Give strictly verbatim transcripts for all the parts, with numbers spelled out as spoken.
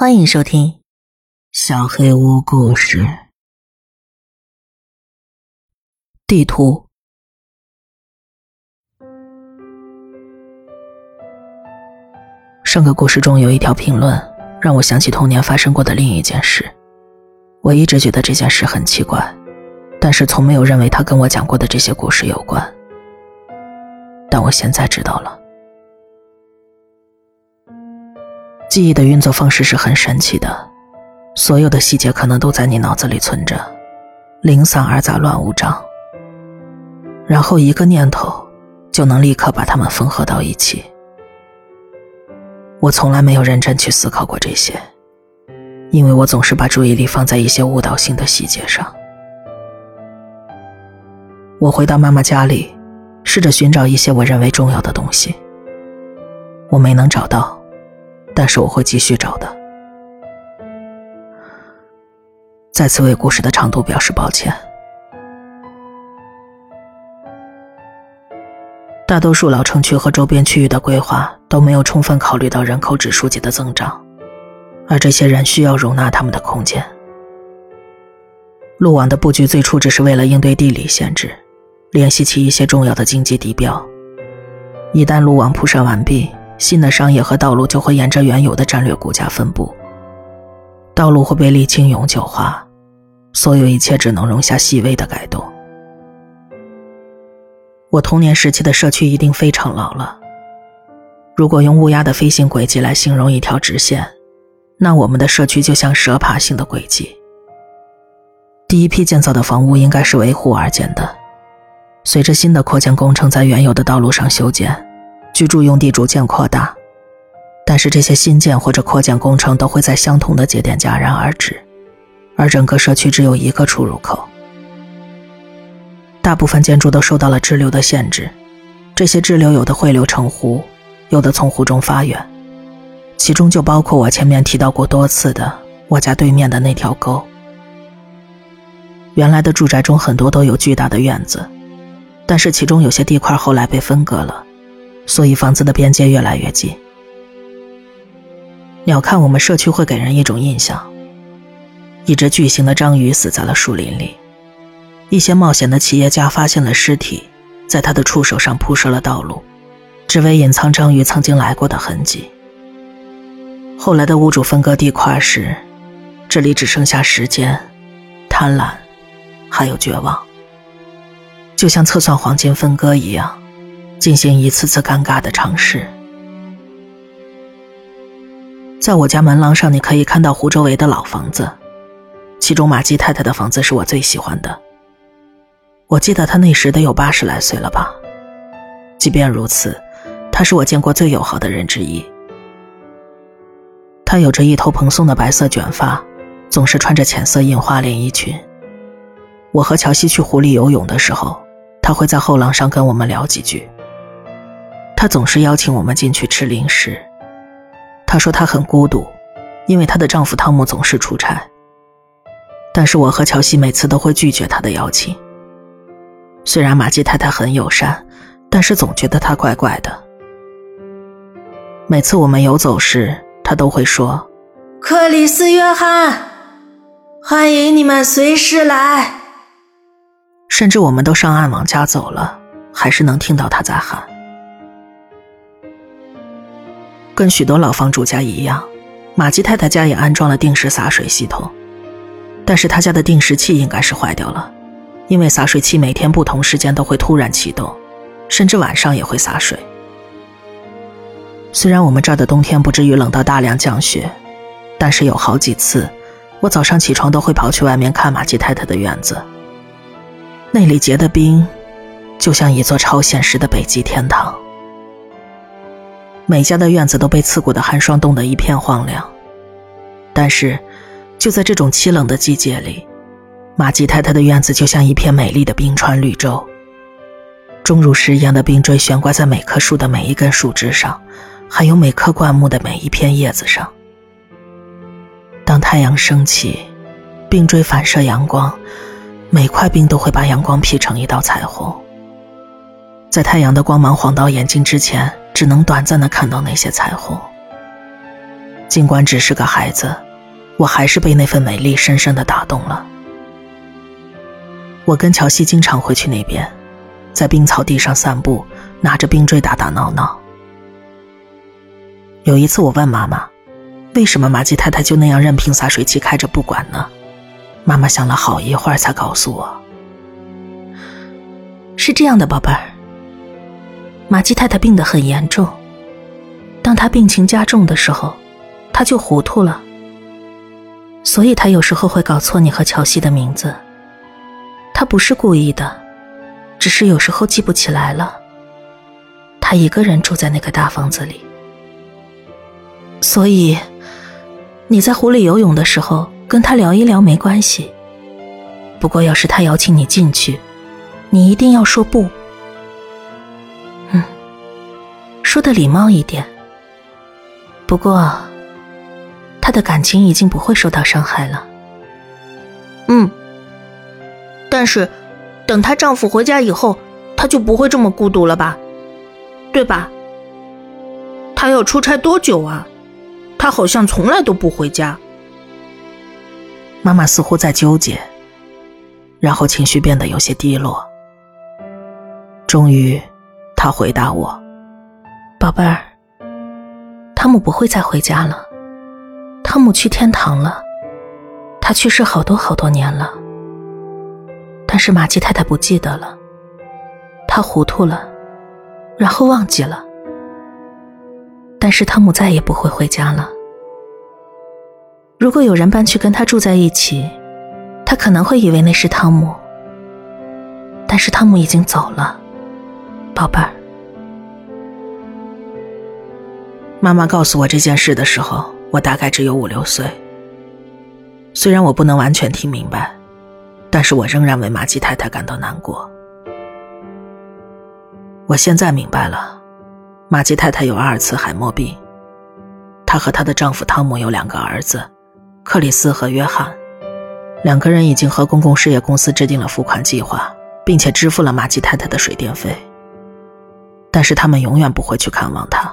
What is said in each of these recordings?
欢迎收听《小黑屋故事》。地图。上个故事中有一条评论让我想起童年发生过的另一件事，我一直觉得这件事很奇怪，但是从没有认为它跟我讲过的这些故事有关。但我现在知道了，记忆的运作方式是很神奇的，所有的细节可能都在你脑子里存着，零散而杂乱无章，然后一个念头就能立刻把它们缝合到一起。我从来没有认真去思考过这些，因为我总是把注意力放在一些误导性的细节上。我回到妈妈家里，试着寻找一些我认为重要的东西，我没能找到，但是我会继续找的。再次为故事的长度表示抱歉。大多数老城区和周边区域的规划都没有充分考虑到人口指数级的增长，而这些人需要容纳他们的空间。路网的布局最初只是为了应对地理限制，联系其一些重要的经济地标。一旦路网铺设完毕，新的商业和道路就会沿着原有的战略骨架分布，道路会被沥青永久化，所有一切只能容下细微的改动。我童年时期的社区一定非常老了，如果用乌鸦的飞行轨迹来形容一条直线，那我们的社区就像蛇爬行的轨迹。第一批建造的房屋应该是维护而建的，随着新的扩建工程在原有的道路上修建，居住用地逐渐扩大，但是这些新建或者扩建工程都会在相同的节点戛然而止，而整个社区只有一个出入口。大部分建筑都受到了支流的限制，这些支流有的汇流成湖，有的从湖中发源，其中就包括我前面提到过多次的我家对面的那条沟。原来的住宅中很多都有巨大的院子，但是其中有些地块后来被分割了，所以房子的边界越来越近。鸟瞰我们社区会给人一种印象，一只巨型的章鱼死在了树林里，一些冒险的企业家发现了尸体，在他的触手上铺设了道路，只为隐藏章鱼曾经来过的痕迹。后来的屋主分割地块时，这里只剩下时间、贪婪还有绝望，就像测算黄金分割一样，进行一次次尴尬的尝试。在我家门廊上，你可以看到湖周围的老房子，其中马季太太的房子是我最喜欢的，我记得她那时得有八十来岁了吧。即便如此，她是我见过最友好的人之一。她有着一头蓬松的白色卷发，总是穿着浅色印花连衣裙。我和乔西去湖里游泳的时候，她会在后廊上跟我们聊几句。他总是邀请我们进去吃零食，他说他很孤独，因为他的丈夫汤姆总是出差，但是我和乔西每次都会拒绝他的邀请。虽然马季太太很友善，但是总觉得他怪怪的。每次我们游走时，他都会说：“克里斯约翰，欢迎你们随时来。”甚至我们都上岸往家走了，还是能听到他在喊。跟许多老房主家一样，马吉太太家也安装了定时洒水系统，但是她家的定时器应该是坏掉了，因为洒水器每天不同时间都会突然启动，甚至晚上也会洒水。虽然我们这儿的冬天不至于冷到大量降雪，但是有好几次我早上起床都会跑去外面看马吉太太的院子，那里结的冰就像一座超现实的北极天堂。每家的院子都被刺骨的寒霜冻得一片荒凉，但是就在这种凄冷的季节里，马季太太的院子就像一片美丽的冰川绿洲，钟乳石一样的冰锥悬挂在每棵树的每一根树枝上，还有每棵灌木的每一片叶子上。当太阳升起，冰锥反射阳光，每块冰都会把阳光劈成一道彩虹，在太阳的光芒晃到眼睛之前，只能短暂地看到那些彩虹。尽管只是个孩子，我还是被那份美丽深深地打动了。我跟乔西经常回去那边，在冰草地上散步，拿着冰锥打打闹闹。有一次我问妈妈，为什么马季太太就那样任凭洒水器开着不管呢？妈妈想了好一会儿才告诉我，是这样的，宝贝儿，马季太太病得很严重，当她病情加重的时候，她就糊涂了，所以她有时候会搞错你和乔西的名字。她不是故意的，只是有时候记不起来了。她一个人住在那个大房子里，所以你在湖里游泳的时候跟她聊一聊没关系，不过要是她邀请你进去，你一定要说不，嗯，说的礼貌一点。不过她的感情已经不会受到伤害了。嗯，但是等她丈夫回家以后，她就不会这么孤独了吧？对吧？她要出差多久啊？她好像从来都不回家。妈妈似乎在纠结，然后情绪变得有些低落。终于，他回答我：“宝贝儿，汤姆不会再回家了，汤姆去天堂了，他去世好多好多年了。但是马季太太不记得了，她糊涂了，然后忘记了。但是汤姆再也不会回家了。如果有人搬去跟他住在一起，他可能会以为那是汤姆，但是汤姆已经走了。”宝贝儿，妈妈告诉我这件事的时候，我大概只有五六岁。虽然我不能完全听明白，但是我仍然为马季太太感到难过。我现在明白了，马季太太有阿尔茨海默病，她和她的丈夫汤姆有两个儿子，克里斯和约翰，两个人已经和公共事业公司制定了付款计划，并且支付了马季太太的水电费。但是他们永远不会去看望他。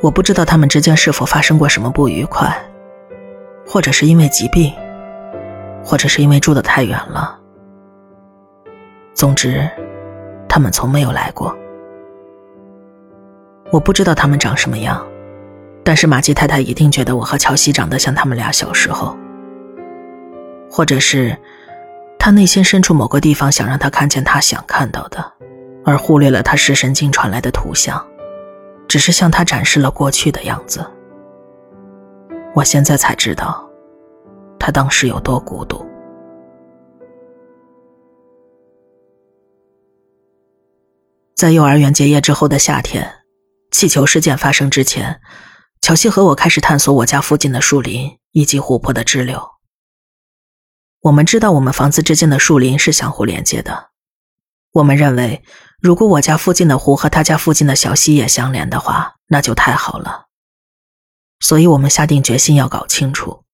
我不知道他们之间是否发生过什么不愉快，或者是因为疾病，或者是因为住得太远了。总之，他们从没有来过。我不知道他们长什么样，但是马季太太一定觉得我和乔西长得像他们俩小时候，或者是她内心深处某个地方想让她看见她想看到的，而忽略了他视神经传来的图像，只是向他展示了过去的样子。我现在才知道，他当时有多孤独。在幼儿园结业之后的夏天，气球事件发生之前，乔西和我开始探索我家附近的树林以及湖泊的支流。我们知道我们房子之间的树林是相互连接的，我们认为如果我家附近的湖和他家附近的小溪也相连的话，那就太好了。所以我们下定决心要搞清楚。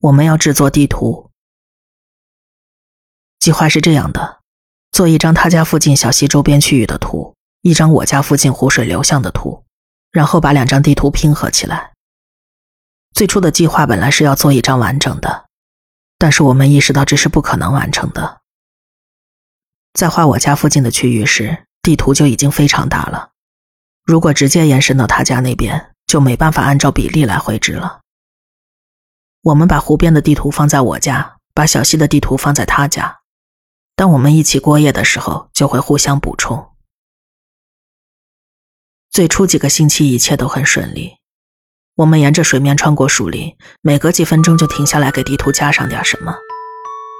我们要制作地图。计划是这样的，做一张他家附近小溪周边区域的图，一张我家附近湖水流向的图，然后把两张地图拼合起来。最初的计划本来是要做一张完整的，但是我们意识到这是不可能完成的。在画我家附近的区域时，地图就已经非常大了，如果直接延伸到他家那边，就没办法按照比例来绘制了。我们把湖边的地图放在我家，把小溪的地图放在他家，当我们一起过夜的时候，就会互相补充。最初几个星期一切都很顺利，我们沿着水面穿过树林，每隔几分钟就停下来给地图加上点什么，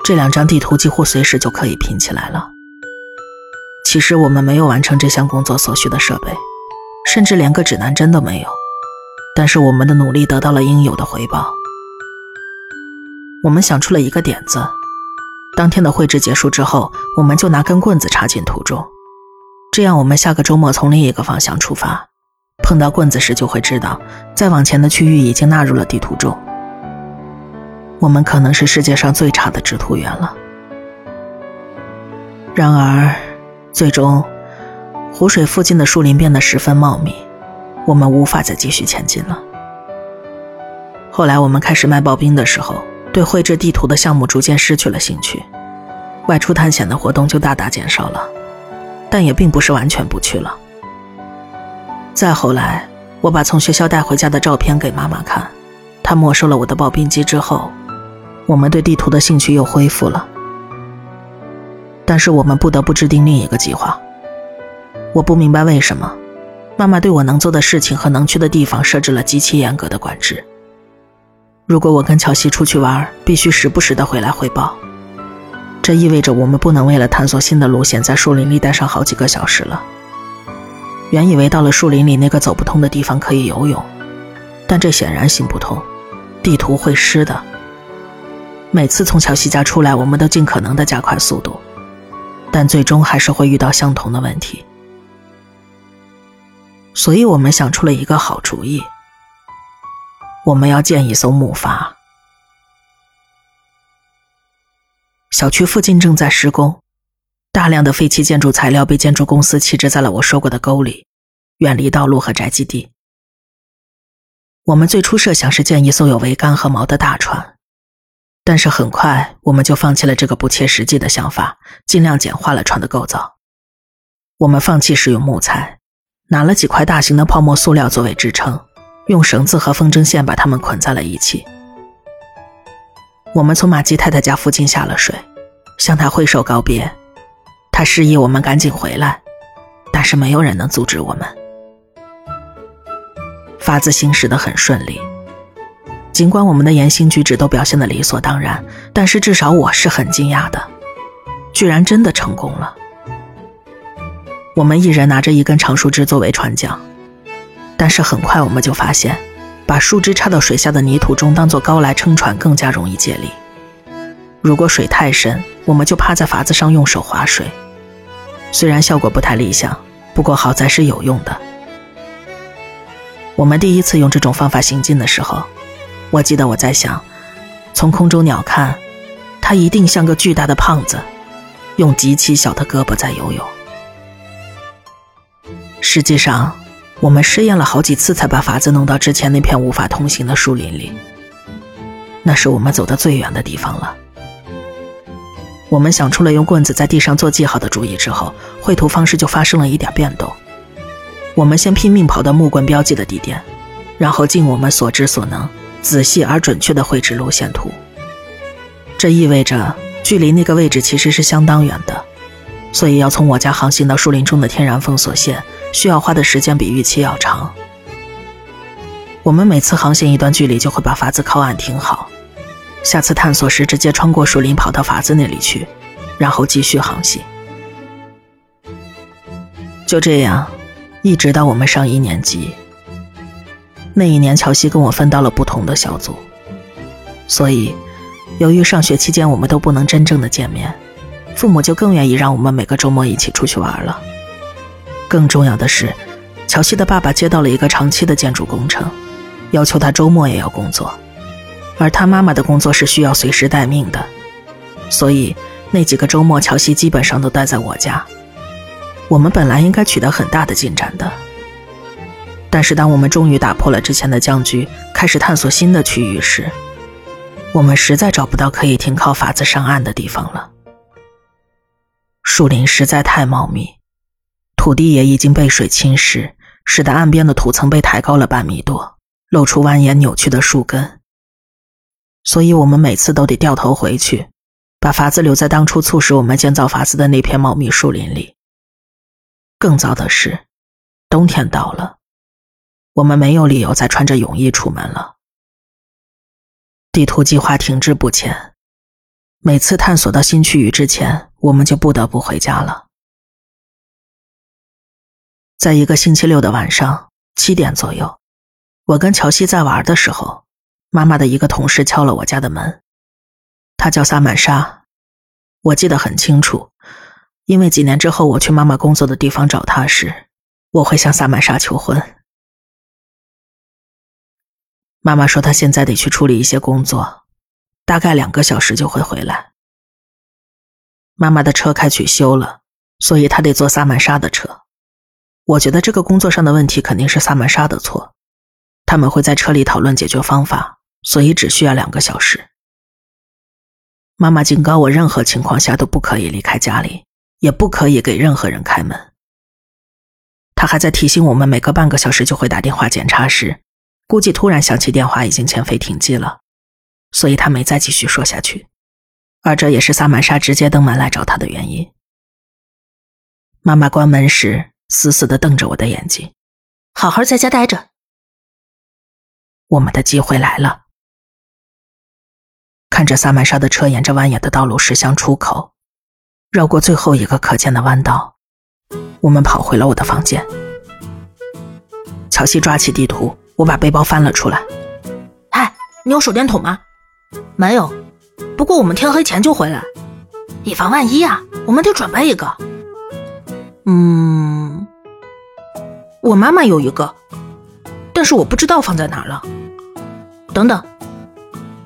这两张地图几乎随时就可以拼起来了。其实我们没有完成这项工作所需的设备，甚至连个指南针都没有，但是我们的努力得到了应有的回报。我们想出了一个点子，当天的绘制结束之后，我们就拿根棍子插进土中，这样我们下个周末从另一个方向出发，碰到棍子时就会知道再往前的区域已经纳入了地图中。我们可能是世界上最差的制图员了。然而最终，湖水附近的树林变得十分茂密，我们无法再继续前进了。后来我们开始卖刨冰的时候，对绘制地图的项目逐渐失去了兴趣，外出探险的活动就大大减少了，但也并不是完全不去了。再后来，我把从学校带回家的照片给妈妈看，她没收了我的刨冰机之后，我们对地图的兴趣又恢复了。但是我们不得不制定另一个计划。我不明白为什么，妈妈对我能做的事情和能去的地方设置了极其严格的管制。如果我跟乔西出去玩，必须时不时地回来汇报。这意味着我们不能为了探索新的路线在树林里待上好几个小时了。原以为到了树林里那个走不通的地方可以游泳，但这显然行不通，地图会湿的。每次从乔西家出来，我们都尽可能地加快速度，但最终还是会遇到相同的问题。所以我们想出了一个好主意，我们要建一艘木筏。小区附近正在施工，大量的废弃建筑材料被建筑公司弃置在了我说过的沟里，远离道路和宅基地。我们最初设想是建一艘有桅杆和锚的大船，但是很快我们就放弃了这个不切实际的想法，尽量简化了船的构造。我们放弃使用木材，拿了几块大型的泡沫塑料作为支撑，用绳子和风筝线把它们捆在了一起。我们从马吉太太家附近下了水，向她挥手告别，她示意我们赶紧回来，但是没有人能阻止我们。法子行驶得很顺利，尽管我们的言行举止都表现得理所当然，但是至少我是很惊讶的，居然真的成功了。我们一人拿着一根长树枝作为船桨，但是很快我们就发现，把树枝插到水下的泥土中当作篙来撑船更加容易借力。如果水太深，我们就趴在筏子上用手划水，虽然效果不太理想，不过好在是有用的。我们第一次用这种方法行进的时候，我记得我在想，从空中鸟看，它一定像个巨大的胖子，用极其小的胳膊在游泳。实际上，我们试验了好几次才把筏子弄到之前那片无法通行的树林里，那是我们走得最远的地方了。我们想出了用棍子在地上做记号的主意之后，绘图方式就发生了一点变动。我们先拼命跑到木棍标记的地点，然后尽我们所知所能，仔细而准确地绘制路线图。这意味着距离那个位置其实是相当远的，所以要从我家航行到树林中的天然封锁线，需要花的时间比预期要长。我们每次航行一段距离就会把筏子靠岸停好，下次探索时直接穿过树林跑到筏子那里去，然后继续航行。就这样一直到我们上一年级。那一年乔西跟我分到了不同的小组，所以由于上学期间我们都不能真正的见面，父母就更愿意让我们每个周末一起出去玩了。更重要的是，乔西的爸爸接到了一个长期的建筑工程，要求他周末也要工作，而他妈妈的工作是需要随时待命的，所以那几个周末乔西基本上都待在我家。我们本来应该取得很大的进展的，但是当我们终于打破了之前的僵局，开始探索新的区域时，我们实在找不到可以停靠筏子上岸的地方了。树林实在太茂密，土地也已经被水侵蚀，使得岸边的土层被抬高了半米多，露出蜿蜒扭曲的树根。所以我们每次都得掉头回去，把筏子留在当初促使我们建造筏子的那片茂密树林里。更糟的是，冬天到了，我们没有理由再穿着泳衣出门了。地图计划停滞不前，每次探索到新区域之前，我们就不得不回家了。在一个星期六的晚上七点左右，我跟乔西在玩的时候，妈妈的一个同事敲了我家的门。她叫萨曼莎，我记得很清楚，因为几年之后我去妈妈工作的地方找她时，我会向萨曼莎求婚。妈妈说她现在得去处理一些工作，大概两个小时就会回来。妈妈的车开去修了，所以她得坐萨曼莎的车。我觉得这个工作上的问题肯定是萨曼莎的错，他们会在车里讨论解决方法，所以只需要两个小时。妈妈警告我，任何情况下都不可以离开家里，也不可以给任何人开门。她还在提醒我们每隔半个小时就会打电话检查时，估计突然想起电话已经前飞停机了，所以她没再继续说下去。而这也是萨曼莎直接登门来找她的原因。妈妈关门时死死地瞪着我的眼睛，好好在家待着。我们的机会来了。看着萨曼莎的车沿着蜿蜒的道路驶向出口，绕过最后一个可见的弯道，我们跑回了我的房间。乔西抓起地图，我把背包翻了出来。哎，你有手电筒吗？没有，不过我们天黑前就回来，以防万一啊，我们得准备一个。嗯，我妈妈有一个，但是我不知道放在哪儿了。等等，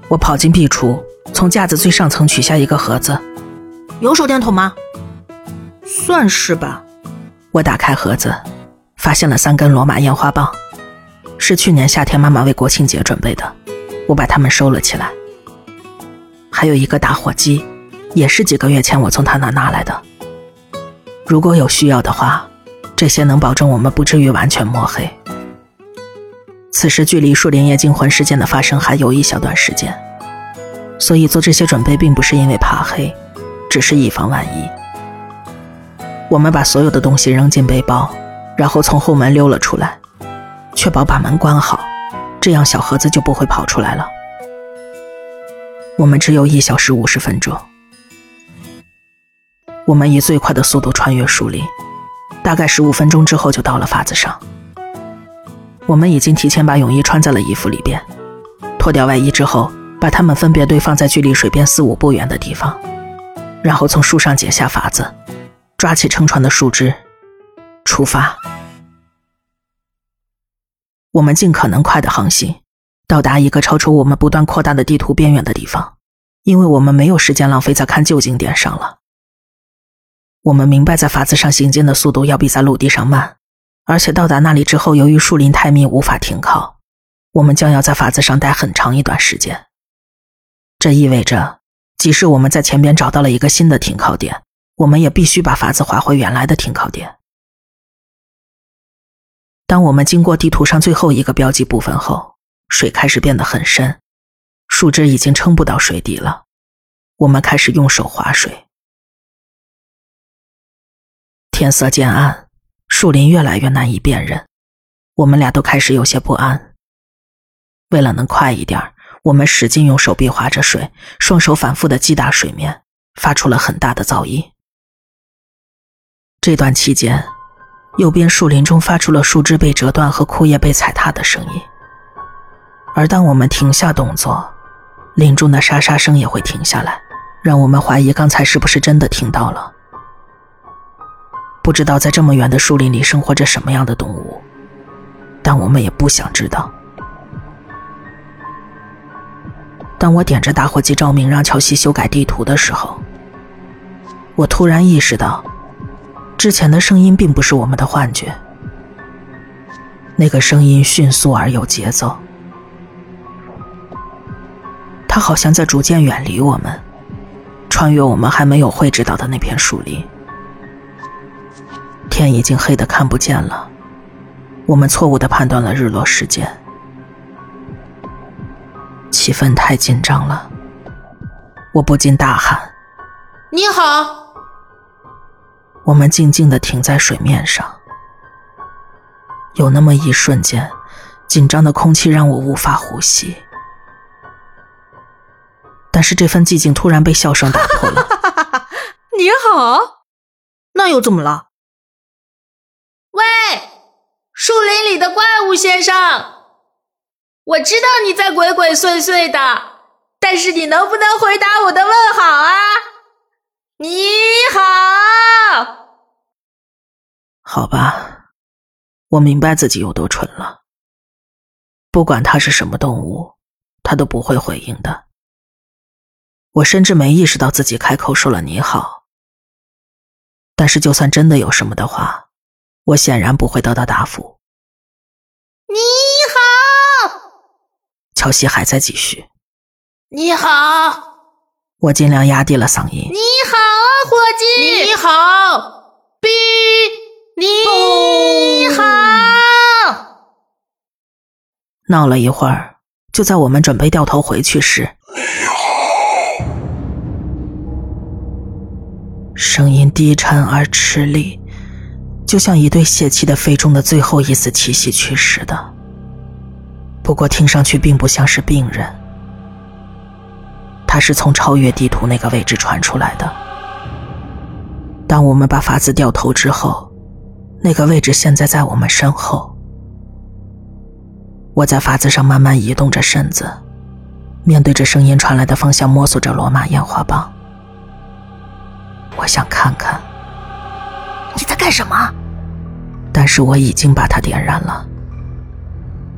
我跑进壁橱，从架子最上层取下一个盒子。有手电筒吗？算是吧。我打开盒子，发现了三根罗马烟花棒，是去年夏天妈妈为国庆节准备的，我把它们收了起来。还有一个打火机，也是几个月前我从她那拿来的。如果有需要的话，这些能保证我们不至于完全摸黑。此时距离树林夜惊魂事件的发生还有一小段时间，所以做这些准备并不是因为怕黑，只是以防万一。我们把所有的东西扔进背包，然后从后门溜了出来，确保把门关好，这样小盒子就不会跑出来了。我们只有一小时五十分钟。我们以最快的速度穿越树林，大概十五分钟之后就到了法子上。我们已经提前把泳衣穿在了衣服里边，脱掉外衣之后，把它们分别堆放在距离水边四五步远的地方，然后从树上解下筏子，抓起撑船的树枝，出发。我们尽可能快地航行，到达一个超出我们不断扩大的地图边缘的地方，因为我们没有时间浪费在看旧景点上了。我们明白在筏子上行进的速度要比在陆地上慢，而且到达那里之后，由于树林太密无法停靠，我们将要在筏子上待很长一段时间。这意味着即使我们在前边找到了一个新的停靠点，我们也必须把筏子划回原来的停靠点。当我们经过地图上最后一个标记部分后，水开始变得很深，树枝已经撑不到水底了，我们开始用手划水。天色渐暗，树林越来越难以辨认，我们俩都开始有些不安。为了能快一点，我们使劲用手臂划着水，双手反复地击打水面，发出了很大的噪音。这段期间，右边树林中发出了树枝被折断和枯叶被踩踏的声音，而当我们停下动作，林中的沙沙声也会停下来，让我们怀疑刚才是不是真的听到了。不知道在这么远的树林里生活着什么样的动物，但我们也不想知道。当我点着打火机照明让乔西修改地图的时候，我突然意识到，之前的声音并不是我们的幻觉。那个声音迅速而有节奏，它好像在逐渐远离我们，穿越我们还没有绘制到的那片树林。天已经黑得看不见了，我们错误地判断了日落时间。气氛太紧张了，我不禁大喊：“你好！”我们静静地停在水面上。有那么一瞬间，紧张的空气让我无法呼吸。但是这份寂静突然被笑声打破了。“你好！”那又怎么了？喂，树林里的怪物先生，我知道你在鬼鬼祟祟的，但是你能不能回答我的问好啊？你好。好吧，我明白自己有多蠢了。不管它是什么动物，它都不会回应的。我甚至没意识到自己开口说了你好。但是就算真的有什么的话，我显然不会得到答复。你好，乔西还在继续。你好，我尽量压低了嗓音。你好，伙计。你好，比你好。闹了一会儿，就在我们准备掉头回去时，你好，声音低沉而吃力，就像一对泄气的肺中的最后一丝气息去世的。不过听上去并不像是病人，它是从超越地图那个位置传出来的。当我们把法子掉头之后，那个位置现在在我们身后。我在法子上慢慢移动着身子，面对着声音传来的方向摸索着罗马烟花棒。我想看看你在干什么，但是我已经把它点燃了。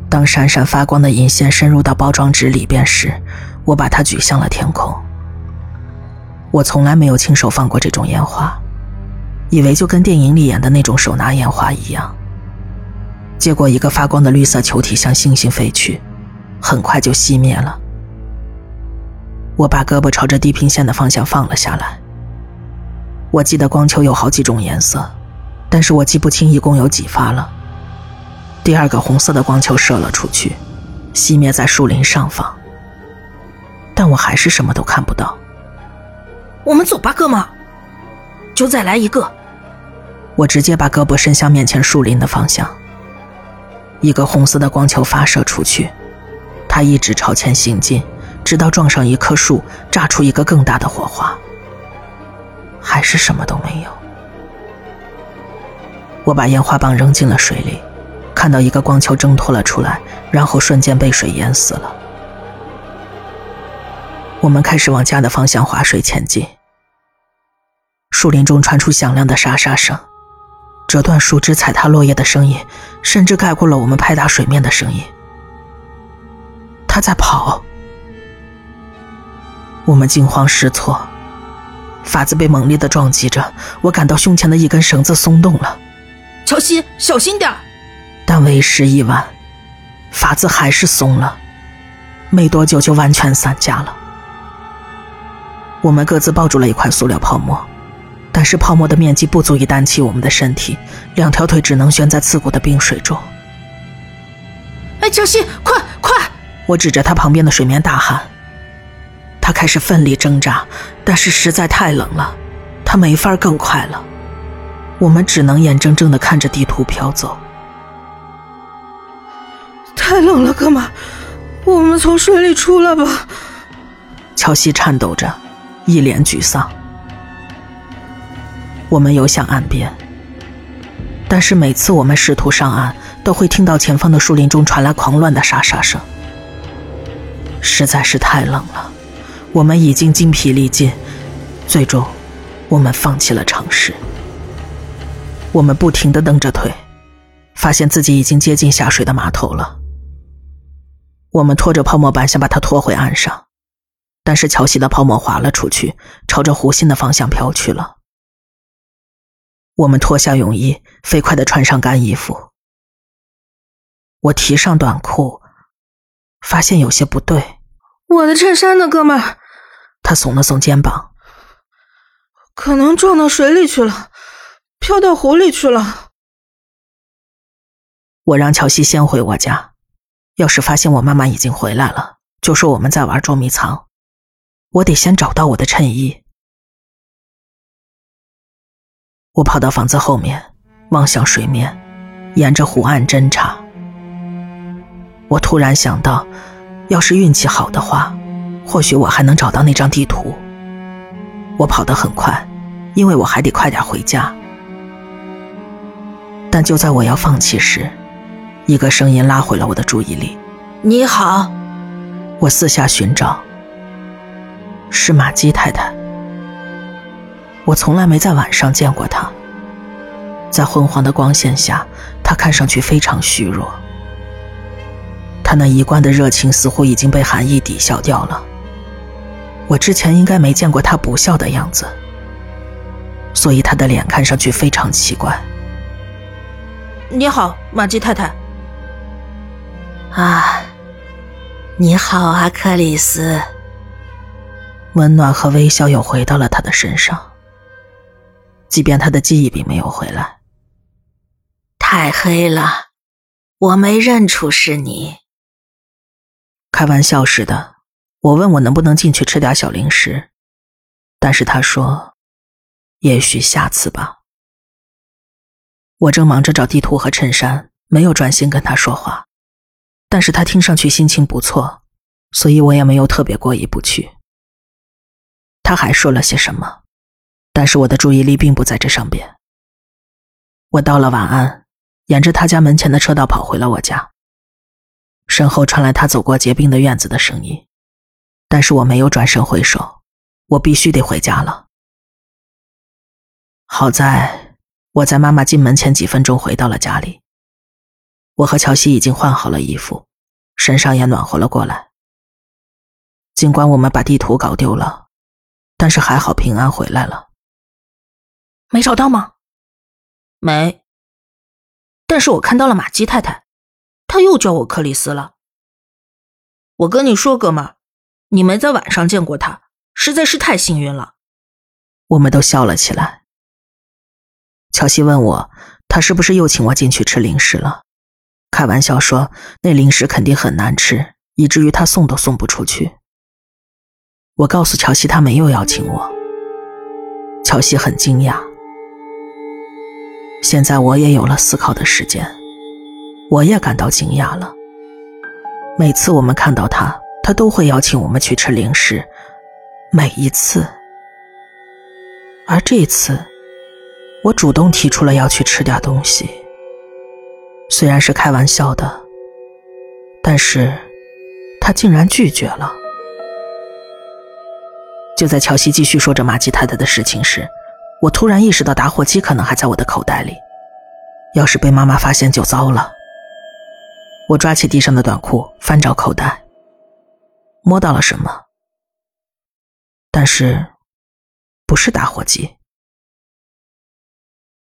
当闪闪发光的引线深入到包装纸里边时，我把它举向了天空。我从来没有亲手放过这种烟花，以为就跟电影里演的那种手拿烟花一样。结果一个发光的绿色球体向星星飞去，很快就熄灭了。我把胳膊朝着地平线的方向放了下来。我记得光球有好几种颜色，但是我记不清一共有几发了。第二个红色的光球射了出去，熄灭在树林上方，但我还是什么都看不到。我们走吧，哥们，就再来一个。我直接把胳膊伸向面前树林的方向。一个红色的光球发射出去，它一直朝前行进，直到撞上一棵树，炸出一个更大的火花。还是什么都没有。我把烟花棒扔进了水里，看到一个光球挣脱了出来，然后瞬间被水淹死了。我们开始往家的方向划水前进。树林中传出响亮的沙沙声，折断树枝踩踏落叶的声音，甚至盖过了我们拍打水面的声音。他在跑。我们惊慌失措，法子被猛烈地撞击着，我感到胸前的一根绳子松动了。乔西，小心点！但为时已晚，法子还是松了，没多久就完全散架了。我们各自抱住了一块塑料泡沫，但是泡沫的面积不足以担起我们的身体，两条腿只能悬在刺骨的冰水中。哎，乔西，快快！我指着他旁边的水面大喊。他开始奋力挣扎，但是实在太冷了，他没法更快了。我们只能眼睁睁地看着地图飘走。太冷了，哥们，我们从水里出来吧。乔西颤抖着，一脸沮丧。我们游向岸边，但是每次我们试图上岸，都会听到前方的树林中传来狂乱的沙沙声。实在是太冷了，我们已经精疲力尽，最终我们放弃了尝试。我们不停地蹬着腿，发现自己已经接近下水的码头了。我们拖着泡沫板想把它拖回岸上，但是乔西的泡沫滑了出去，朝着湖心的方向飘去了。我们脱下泳衣，飞快地穿上干衣服。我提上短裤，发现有些不对。我的衬衫呢，哥们儿？他耸了耸肩膀，可能撞到水里去了，飘到湖里去了。我让乔西先回我家，要是发现我妈妈已经回来了，就说我们在玩捉迷藏。我得先找到我的衬衣。我跑到房子后面，望向水面，沿着湖岸侦查。我突然想到，要是运气好的话，或许我还能找到那张地图。我跑得很快，因为我还得快点回家。但就在我要放弃时，一个声音拉回了我的注意力。你好。我四下寻找，是玛姬太太。我从来没在晚上见过她，在昏黄的光线下，她看上去非常虚弱。他那一贯的热情似乎已经被寒意抵消掉了。我之前应该没见过他不笑的样子，所以他的脸看上去非常奇怪。你好，玛姬太太。啊，你好啊，克里斯。温暖和微笑又回到了他的身上，即便他的记忆并没有回来。太黑了，我没认出是你。开玩笑似的，我问我能不能进去吃点小零食，但是他说也许下次吧。我正忙着找地图和衬衫，没有专心跟他说话，但是他听上去心情不错，所以我也没有特别过意不去。他还说了些什么，但是我的注意力并不在这上边。我道了晚安，沿着他家门前的车道跑回了我家，身后传来他走过结冰的院子的声音，但是我没有转身回首，我必须得回家了。好在我在妈妈进门前几分钟回到了家里，我和乔西已经换好了衣服，身上也暖和了过来。尽管我们把地图搞丢了，但是还好平安回来了。没找到吗？没，但是我看到了玛姬太太，他又叫我克里斯了。我跟你说，哥们儿，你没在晚上见过他，实在是太幸运了。我们都笑了起来。乔西问我，他是不是又请我进去吃零食了？开玩笑说，那零食肯定很难吃，以至于他送都送不出去。我告诉乔西他没有邀请我。乔西很惊讶。现在我也有了思考的时间。我也感到惊讶了。每次我们看到他，他都会邀请我们去吃零食，每一次。而这一次，我主动提出了要去吃点东西。虽然是开玩笑的，但是他竟然拒绝了。就在乔西继续说着玛姬太太的事情时，我突然意识到打火机可能还在我的口袋里。要是被妈妈发现就糟了。我抓起地上的短裤，翻找口袋，摸到了什么，但是不是打火机。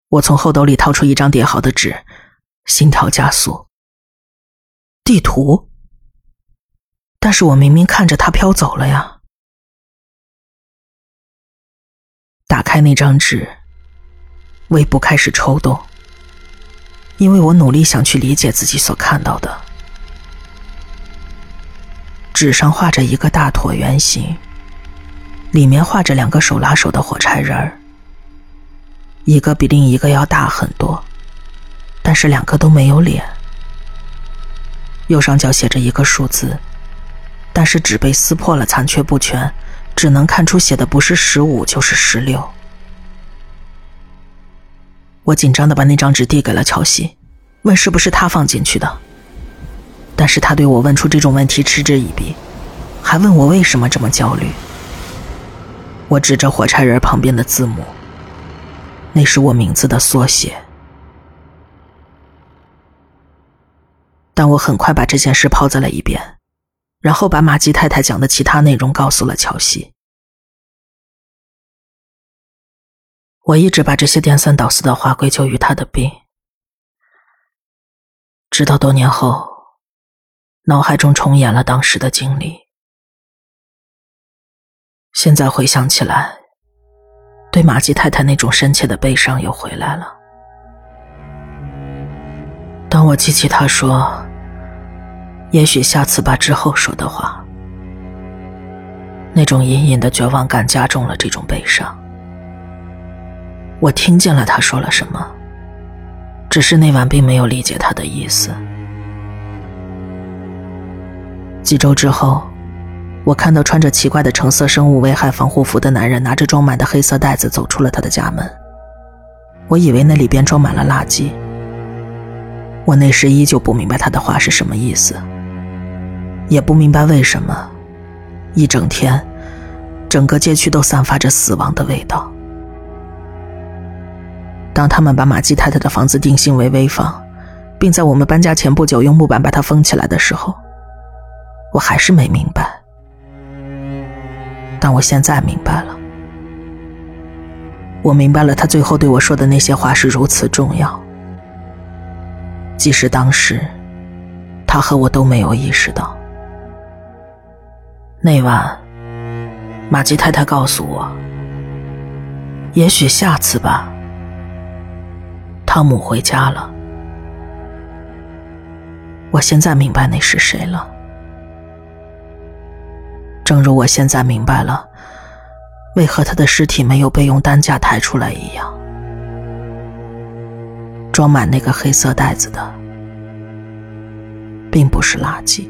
我从后兜里掏出一张叠好的纸，心跳加速。地图？但是我明明看着它飘走了呀。打开那张纸，胃部开始抽动。因为我努力想去理解自己所看到的。纸上画着一个大椭圆形，里面画着两个手拉手的火柴人儿，一个比另一个要大很多，但是两个都没有脸。右上角写着一个数字，但是纸被撕破了，残缺不全，只能看出写的不是十五就是十六。我紧张地把那张纸递给了乔西，问是不是他放进去的。但是他对我问出这种问题嗤之以鼻，还问我为什么这么焦虑。我指着火柴人旁边的字母，那是我名字的缩写。但我很快把这件事抛在了一边，然后把玛姬太太讲的其他内容告诉了乔西。我一直把这些颠三倒四的话归咎于他的病，直到多年后，脑海中重演了当时的经历。现在回想起来，对玛姬太太那种深切的悲伤又回来了。当我记起他说也许下次吧之后说的话，那种隐隐的绝望感加重了这种悲伤。我听见了他说了什么，只是那晚并没有理解他的意思。几周之后，我看到穿着奇怪的橙色生物危害防护服的男人拿着装满的黑色袋子走出了他的家门。我以为那里边装满了垃圾。我那时依旧不明白他的话是什么意思，也不明白为什么一整天整个街区都散发着死亡的味道。当他们把玛姬太太的房子定性为危房，并在我们搬家前不久用木板把它封起来的时候，我还是没明白。但我现在明白了。我明白了他最后对我说的那些话是如此重要。即使当时他和我都没有意识到。那晚玛吉太太告诉我，也许下次吧，汤姆回家了。我现在明白那是谁了，正如我现在明白了为何他的尸体没有被用担架抬出来一样。装满那个黑色袋子的并不是垃圾。